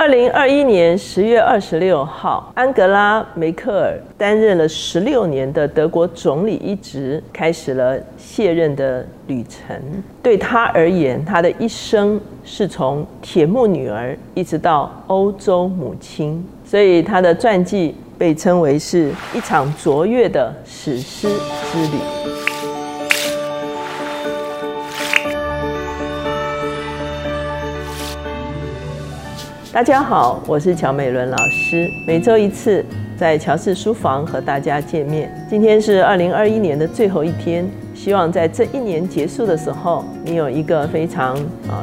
2021年10月26号，安格拉·梅克尔担任了16年的德国总理一职，开始了卸任的旅程。对她而言，她的一生是从铁幕女儿一直到欧洲母亲，所以她的传记被称为是一场卓越的史诗之旅。 大家好，我是乔美伦老师，每周一次在乔氏书房和大家见面。今天是2021年的最后一天，希望在这一年结束的时候，你有一个非常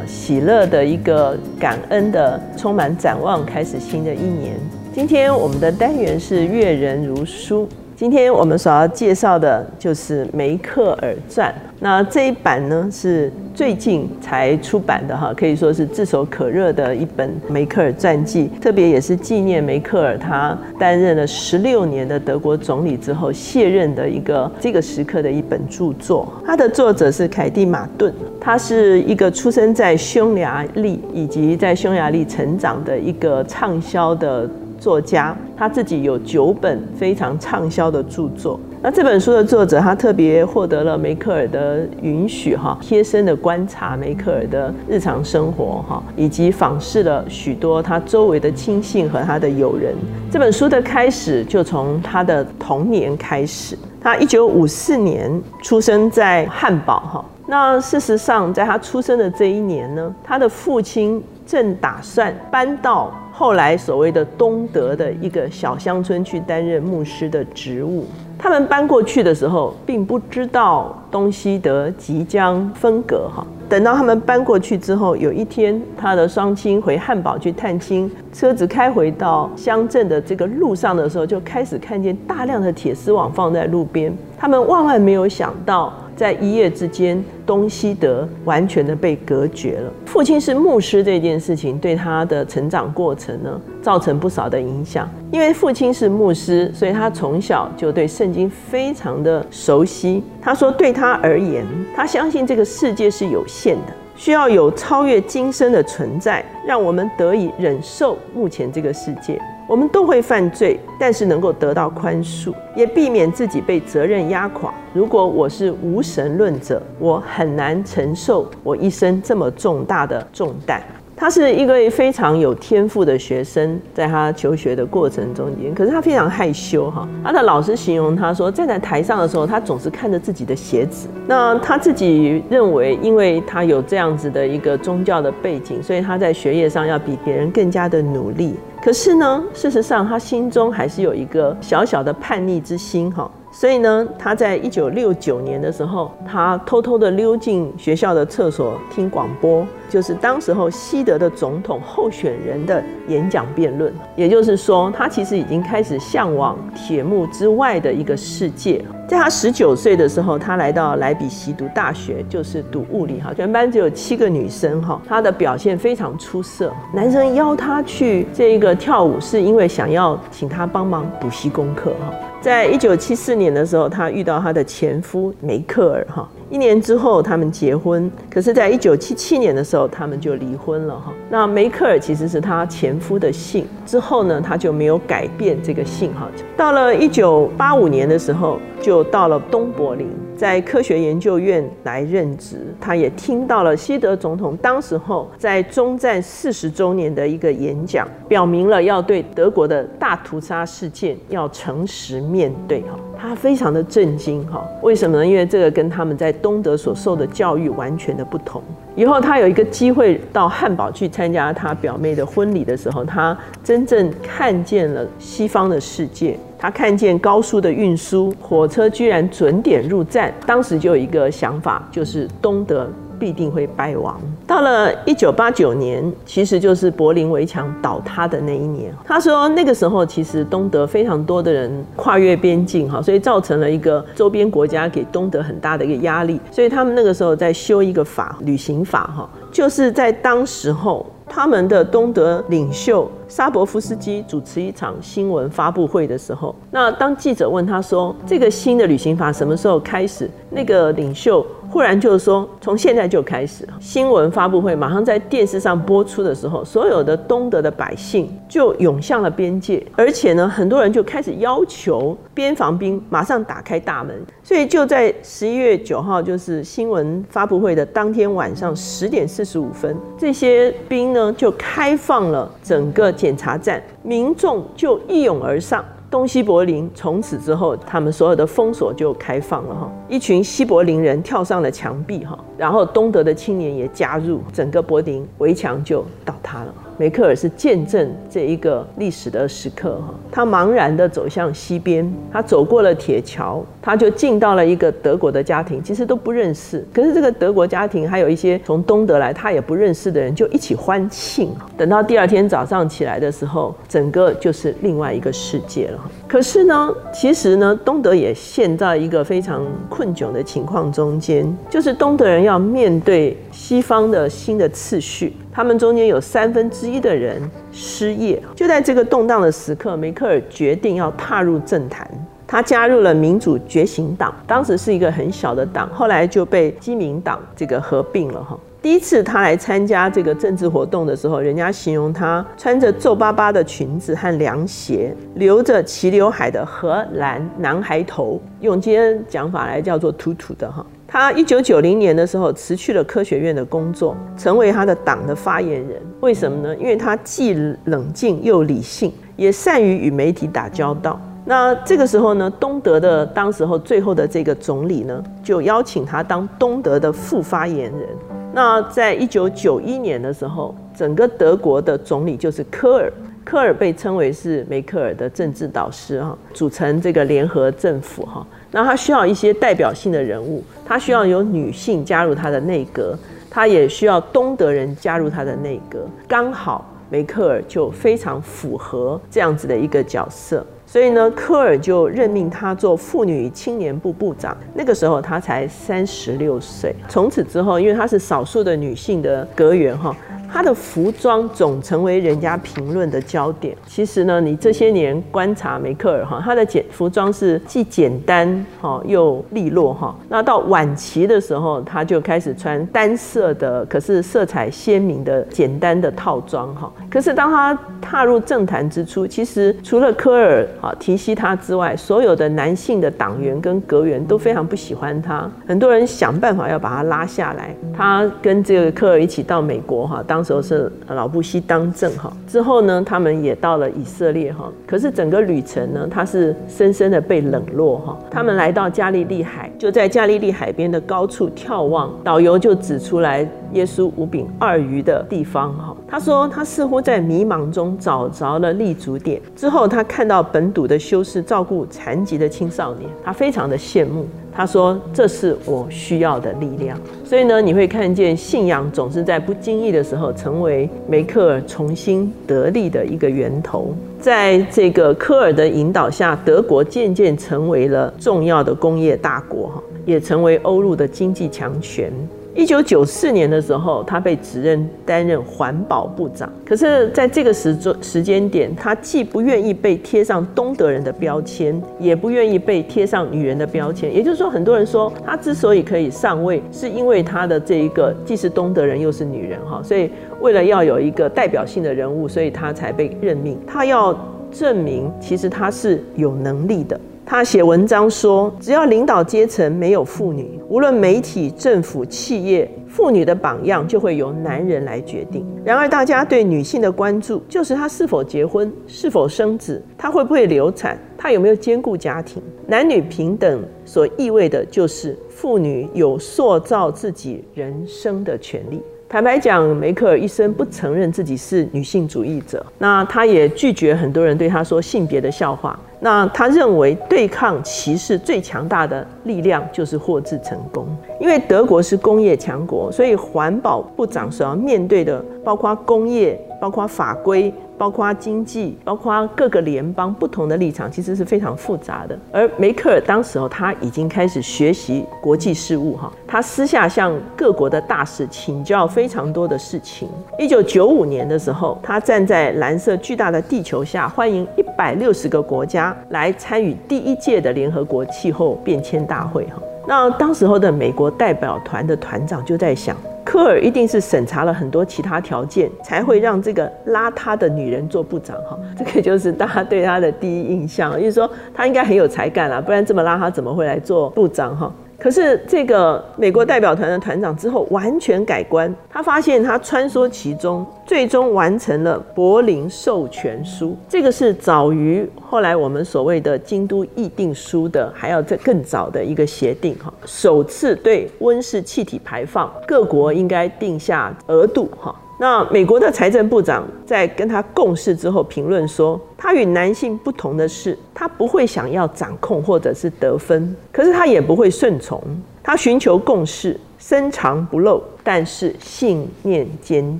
喜乐的一个感恩的，充满展望，开始新的一年。今天我们的单元是阅人如书，今天我们所要介绍的就是梅克尔传。 那这一版呢是最近才出版的哈，可以说是炙手可热的一本梅克尔传记，特别也是纪念梅克尔她担任了16年的德国总理之后卸任的一个这个时刻的一本著作。它的作者是凯蒂·马顿，她是一个出生在匈牙利以及在匈牙利成长的一个畅销的作家，她自己有9本非常畅销的著作。 那这本书的作者，他特别获得了梅克尔的允许，贴身的观察梅克尔的日常生活，以及访视了许多他周围的亲信和他的友人。这本书的开始就从他的童年开始。他1954年出生在汉堡，那事实上，在他出生的这一年呢，他的父亲正打算搬到 后来，所谓的东德的一个小乡村去担任牧师的职务。他们搬过去的时候，并不知道东西德即将分隔。等到他们搬过去之后，有一天，他的双亲回汉堡去探亲，车子开回到乡镇的这个路上的时候，就开始看见大量的铁丝网放在路边。他们万万没有想到， 在一夜之间，东西德完全的被隔绝了。父亲是牧师这件事情，对他的成长过程呢，造成不少的影响。因为父亲是牧师，所以他从小就对圣经非常的熟悉。他说，对他而言，他相信这个世界是有限的，需要有超越今生的存在，让我们得以忍受目前这个世界。 我们都会犯罪，但是能够得到宽恕，也避免自己被责任压垮。如果我是无神论者，我很难承受我一生这么重大的重担。他是一个非常有天赋的学生，在他求学的过程中间，可是他非常害羞哈。他的老师形容他说，站在台上的时候，他总是看着自己的鞋子。那他自己认为，因为他有这样子的一个宗教的背景，所以他在学业上要比别人更加的努力。 可是呢，事实上他心中还是有一个小小的叛逆之心哈，所以呢，他在1969年的时候，他偷偷的溜进学校的厕所听广播，就是当时候西德的总统候选人的演讲辩论。也就是说，他其实已经开始向往铁幕之外的一个世界。在他19岁的时候，他来到莱比锡读大学，就是读物理哈，全班只有7个女生哈，他的表现非常出色。男生邀他去这个 跳舞是因为想要请他帮忙补习功课哈。在1974年的时候，他遇到他的前夫梅克尔哈。 1年之后，他们结婚。可是，在1977年的时候，他们就离婚了哈。那梅克尔其实是她前夫的姓，之后呢，他就没有改变这个姓哈。到了1985年的时候，就到了东柏林，在科学研究院来任职。他也听到了西德总统当时候在中战40周年的一个演讲，表明了要对德国的大屠杀事件要诚实面对哈。 他非常的震惊哈，为什么呢？因为这个跟他们在东德所受的教育完全的不同。以后他有一个机会到汉堡去参加他表妹的婚礼的时候，他真正看见了西方的世界。 他看见高速的运输，火车居然准点入站，当时就有一个想法，就是东德必定会败亡。到了1989年，其实就是柏林围墙倒塌的那一年。他说那个时候其实东德非常多的人跨越边境，所以造成了一个周边国家给东德很大的一个压力。所以他们那个时候在修一个法，旅行法，就是在当时候。 他们的东德领袖沙伯夫斯基主持一场新闻发布会的时候，那当记者问他说：“这个新的旅行法什么时候开始？”那个领袖。忽然就是说，从现在就开始，新闻发布会马上在电视上播出的时候，所有的东德的百姓就涌向了边界，而且呢，很多人就开始要求边防兵马上打开大门。所以就在11月9号，就是新闻发布会的当天晚上10点45分，这些兵呢就开放了整个检查站，民众就一涌而上。 东西柏林从此之后，他们所有的封锁就开放了哈。一群西柏林人跳上了墙壁哈，然后东德的青年也加入，整个柏林围墙就倒塌了。梅克尔是见证这一个历史的时刻哈，他茫然地走向西边，他走过了铁桥，他就进到了一个德国的家庭，其实都不认识。可是这个德国家庭还有一些从东德来他也不认识的人，就一起欢庆。等到第二天早上起来的时候，整个就是另外一个世界了。 可是呢，其实呢，东德也陷在一个非常困窘的情况中间，就是东德人要面对西方的新的次序，他们中间有1/3的人失业。就在这个动荡的时刻，梅克尔决定要踏入政坛。 他加入了民主觉醒党，当时是一个很小的党，后来就被基民党这个合并了哈。第一次他来参加这个政治活动的时候，人家形容他穿着皱巴巴的裙子和凉鞋，留着齐刘海的荷兰男孩头，用今天讲法来叫做土土的哈。 他1990年的时候辞去了科学院的工作，成为他的党的发言人。为什么呢？因为他既冷静又理性，也善于与媒体打交道。 那这个时候呢，东德的当时候最后的这个总理呢，就邀请他当东德的副发言人。那在1991年的时候，整个德国的总理就是科尔。 科尔被称为是梅克尔的政治导师哈，组成这个联合政府哈。那他需要一些代表性的人物，他需要有女性加入他的内阁，他也需要东德人加入他的内阁。刚好梅克尔就非常符合这样子的一个角色，所以呢，科尔就任命他做妇女与青年部部长。那个时候他才36岁。从此之后，因为她是少数的女性的阁员哈。 他的服装总成为人家评论的焦点。其实呢，你这些年观察梅克尔哈，他的服装是既简单哈又利落哈。那到晚期的时候，他就开始穿单色的，可是色彩鲜明的简单的套装哈。可是当他踏入政坛之初，其实除了科尔啊提携他之外，所有的男性的党员跟阁员都非常不喜欢他，很多人想办法要把他拉下来。他跟这个科尔一起到美国哈，当时候是老布希当政哈，之后呢，他们也到了以色列哈。可是整个旅程呢，他是深深的被冷落哈。他们来到加利利海，就在加利利海边的高处眺望，导游就指出来耶稣5饼2鱼的地方哈。他说他似乎在迷茫中找着了立足点。之后他看到本笃的修士照顾残疾的青少年，他非常的羡慕。 他说：“这是我需要的力量。”所以呢，你会看见信仰总是在不经意的时候，成为梅克尔重新得力的一个源头。在这个科尔的引导下，德国渐渐成为了重要的工业大国，也成为欧陆的经济强权。 1994年的时候，他被指认担任环保部长。可是，在这个时间点，他既不愿意被贴上东德人的标签，也不愿意被贴上女人的标签。也就是说，很多人说他之所以可以上位，是因为他的这一个既是东德人又是女人哈。所以，为了要有一个代表性的人物，所以他才被任命。他要证明，其实他是有能力的。 他写文章说，只要领导阶层没有妇女，无论媒体、政府、企业，妇女的榜样就会由男人来决定。然而，大家对女性的关注就是她是否结婚、是否生子、她会不会流产、她有没有兼顾家庭。男女平等所意味的就是妇女有塑造自己人生的权利。 坦白讲，梅克尔一生不承认自己是女性主义者，那他也拒绝很多人对他说性别的笑话。那他认为对抗歧视最强大的力量就是获致成功，因为德国是工业强国，所以环保部长所要面对的包括工业、包括法规、包括经济、包括各个联邦不同的立场，其实是非常复杂的。而梅克尔当时候他已经开始学习国际事务哈，他私下向各国的大使请教。 非常多的事情。1995年的时候，他站在蓝色巨大的地球下，欢迎160个国家来参与第1届的联合国气候变迁大会。那当时候的美国代表团的团长就在想，科尔一定是审查了很多其他条件，才会让这个邋遢的女人做部长哈。这个就是大家对他的第一印象，就是说他应该很有才干啦，不然这么邋遢怎么会来做部长哈？可是这个美国代表团的团长之后完全改观，他发现他穿梭其中，最终完成了柏林授权书。这个是早于后来我们所谓的京都议定书的还要更早的一个协定哈，首次对温室气体排放各国应该定下额度哈。那美国的财政部长在跟他共事之后评论说，他与男性不同的是，他不会想要掌控或者是得分，可是他也不会顺从，他寻求共识，深藏不露，但是信念坚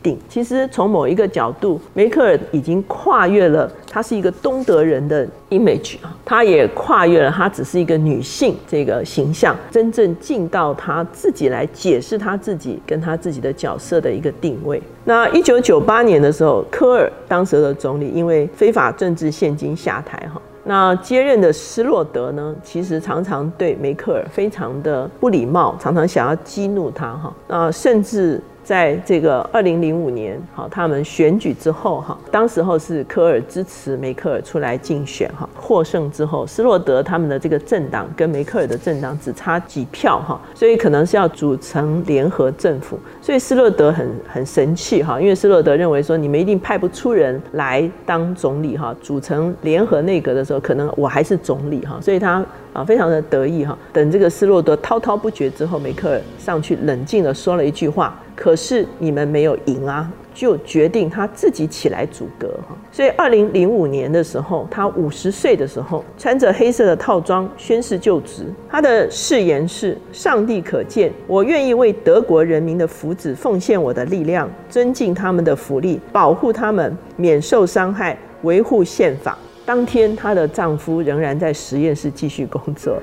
定。其实从某一个角度，梅克尔已经跨越了他是一个东德人的 image， 他也跨越了他只是一个女性这个形象，真正进到他自己来解释他自己跟他自己的角色的一个定位。那1998年的时候，科尔当时的总理因为非法政治现金下台哈。那接任的施洛德呢，其实常常对梅克尔非常的不礼貌，常常想要激怒他哈。那甚至在这个2005年，好，他们选举之后哈，当时候是科尔支持梅克尔出来竞选哈，获胜之后，施洛德他们的这个政党跟梅克尔的政党只差几票哈，所以可能是要组成联合政府，所以施洛德很生气哈，因为施洛德认为说你们一定派不出人来当总理哈，组成联合内阁的时候，可能我还是总理哈，所以他非常的得意哈。等这个施洛德滔滔不绝之后，梅克尔上去冷静的说了一句话。可是你们没有赢啊，就决定他自己起来阻隔。所以2005年的时候，他50岁的时候，穿着黑色的套装宣誓就职。他的誓言是：上帝可见，我愿意为德国人民的福祉奉献我的力量，尊敬他们的福利，保护他们免受伤害，维护宪法。当天，她的丈夫仍然在实验室继续工作。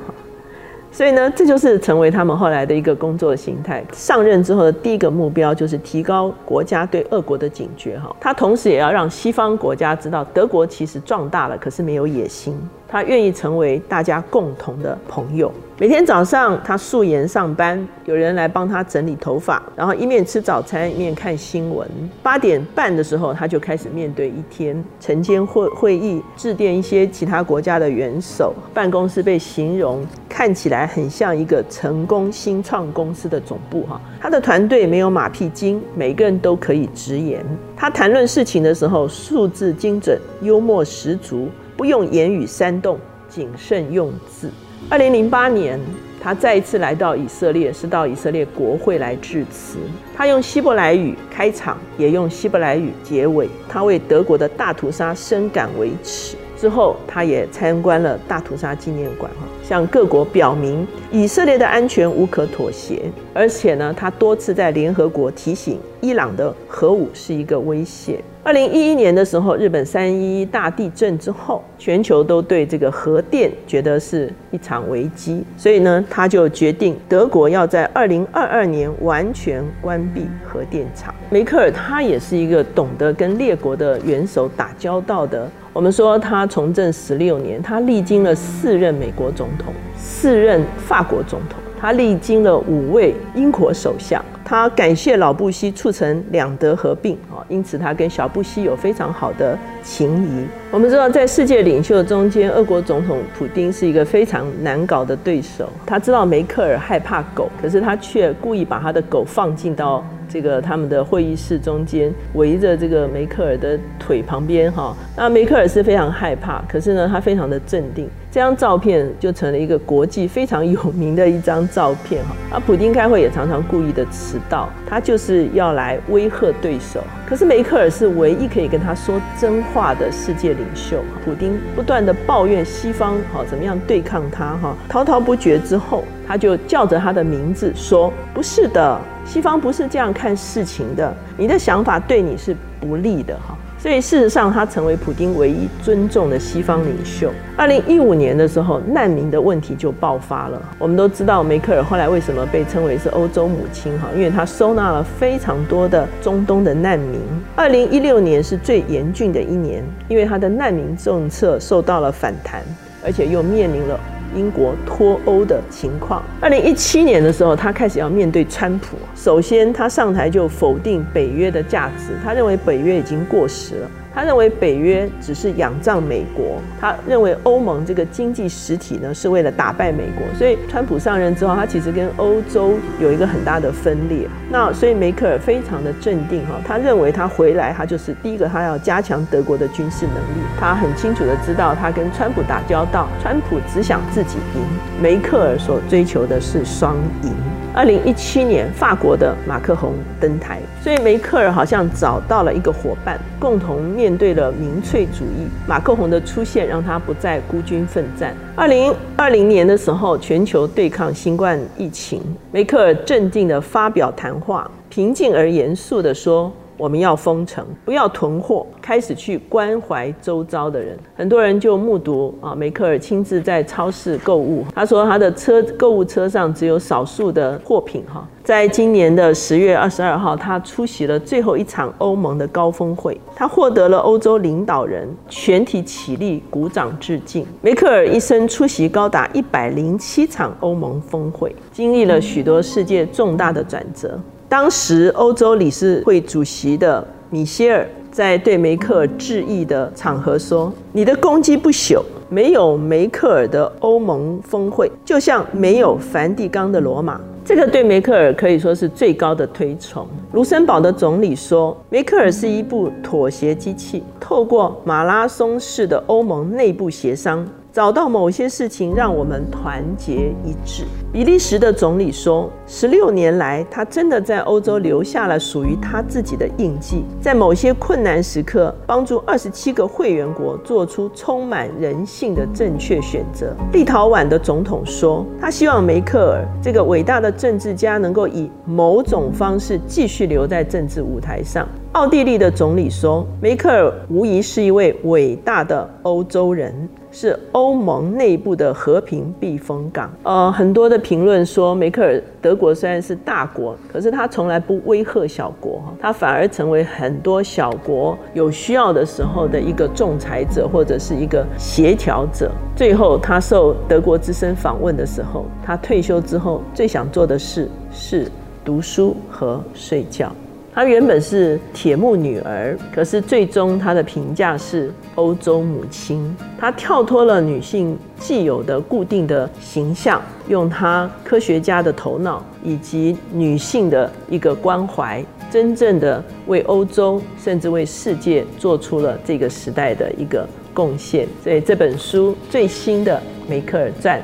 所以呢，这就是成为他们后来的一个工作形态。上任之后的第一个目标就是提高国家对俄国的警觉哈。他同时也要让西方国家知道，德国其实壮大了，可是没有野心。他愿意成为大家共同的朋友。每天早上他素颜上班，有人来帮他整理头发，然后一面吃早餐一面看新闻。8点半的时候，他就开始面对一天晨间会议，致电一些其他国家的元首。办公室被形容看起来很像一个成功新创公司的总部哈。他的团队没有马屁精，每个人都可以直言。他谈论事情的时候，数字精准，幽默十足。不用言语煽动，谨慎用字。2008年，他再一次来到以色列，是到以色列国会来致辞。他用希伯来语开场，也用希伯来语结尾。他为德国的大屠杀深感为耻。之后，他也参观了大屠杀纪念馆，向各国表明以色列的安全无可妥协。而且呢，他多次在联合国提醒伊朗的核武是一个威胁。2011年的时候，日本311大地震之后，全球都对这个核电觉得是一场危机，所以呢，他就决定德国要在2022年完全关闭核电厂。梅克尔他也是一个懂得跟列国的元首打交道的。我们说他从政16年，他历经了4任美国总统，4任法国总统，他历经了5位英国首相。他感谢老布希促成两德合并，因此他跟小布希有非常好的情谊。我们知道，在世界领袖中间，俄国总统普丁是一个非常难搞的对手。他知道梅克尔害怕狗，可是他却故意把他的狗放进到这个他们的会议室中间，围着这个梅克尔的腿旁边哈。那梅克尔是非常害怕，可是呢，他非常的镇定。这张照片就成了一个国际非常有名的一张照片哈。啊，普丁开会也常常故意的迟到，他就是要来威吓对手。可是梅克尔是唯一可以跟他说真话的世界领袖。普丁不断的抱怨西方哈怎么样对抗他哈，滔滔不绝之后，他就叫着他的名字说：“不是的，西方不是这样看事情的，你的想法对你是不利的哈。”所以事实上，他成为普丁唯一尊重的西方领袖。2015年的时候，难民的问题就爆发了。我们都知道梅克尔后来为什么被称为是欧洲母亲哈，因为他收纳了非常多的中东的难民。2016年是最严峻的一年，因为他的难民政策受到了反弹，而且又面临了英国脱欧的情况。2017年的时候，他开始要面对川普。首先，他上台就否定北约的价值，他认为北约已经过时了。 他认为北约只是仰仗美国，他认为欧盟这个经济实体呢是为了打败美国，所以川普上任之后，他其实跟欧洲有一个很大的分裂。那所以梅克尔非常的镇定哈，他认为他回来，他就是第一个，他要加强德国的军事能力。他很清楚的知道，他跟川普打交道，川普只想自己赢，梅克尔所追求的是双赢。2017年，法国的马克宏登台，所以梅克尔好像找到了一个伙伴，共同面对了民粹主义，马克宏的出现让他不再孤军奋战。2020年的时候，全球对抗新冠疫情，梅克尔镇定地发表谈话，平静而严肃地说：“我们要封城，不要囤货，开始去关怀周遭的人。”很多人就目睹梅克尔亲自在超市购物。他说他的购物车上只有少数的货品哈。在今年的10月22号，他出席了最后一场欧盟的高峰会，他获得了欧洲领导人全体起立鼓掌致敬。梅克尔一生出席高达107场欧盟峰会，经历了许多世界重大的转折。当时欧洲理事会主席的米歇尔在对梅克尔致意的场合说：“你的攻击不朽。” 没有梅克尔的欧盟峰会，就像没有梵蒂冈的罗马。这个对梅克尔可以说是最高的推崇。卢森堡的总理说，梅克尔是一部妥协机器，透过马拉松式的欧盟内部协商，找到某些事情让我们团结一致。比利时的总理说，16年来，他真的在欧洲留下了属于他自己的印记，在某些困难时刻，帮助27个会员国做出充满人性 的正确选择。立陶宛的总统说，他希望梅克尔这个伟大的政治家能够以某种方式继续留在政治舞台上。奥地利的总理说，梅克尔无疑是一位伟大的欧洲人，是欧盟内部的和平避风港。很多的评论说，梅克尔德国虽然是大国，可是他从来不威吓小国，他反而成为很多小国有需要的时候的一个仲裁者或者是一个协调 者。最后，他受德国之声访问的时候，他退休之后最想做的事是读书和睡觉。他原本是铁幕女儿，可是最终他的评价是欧洲母亲。他跳脱了女性既有的固定的形象，用他科学家的头脑以及女性的一个关怀， 真正的为欧洲，甚至为世界做出了这个时代的一个贡献，所以这本书最新的《梅克尔传》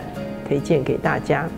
推荐给大家。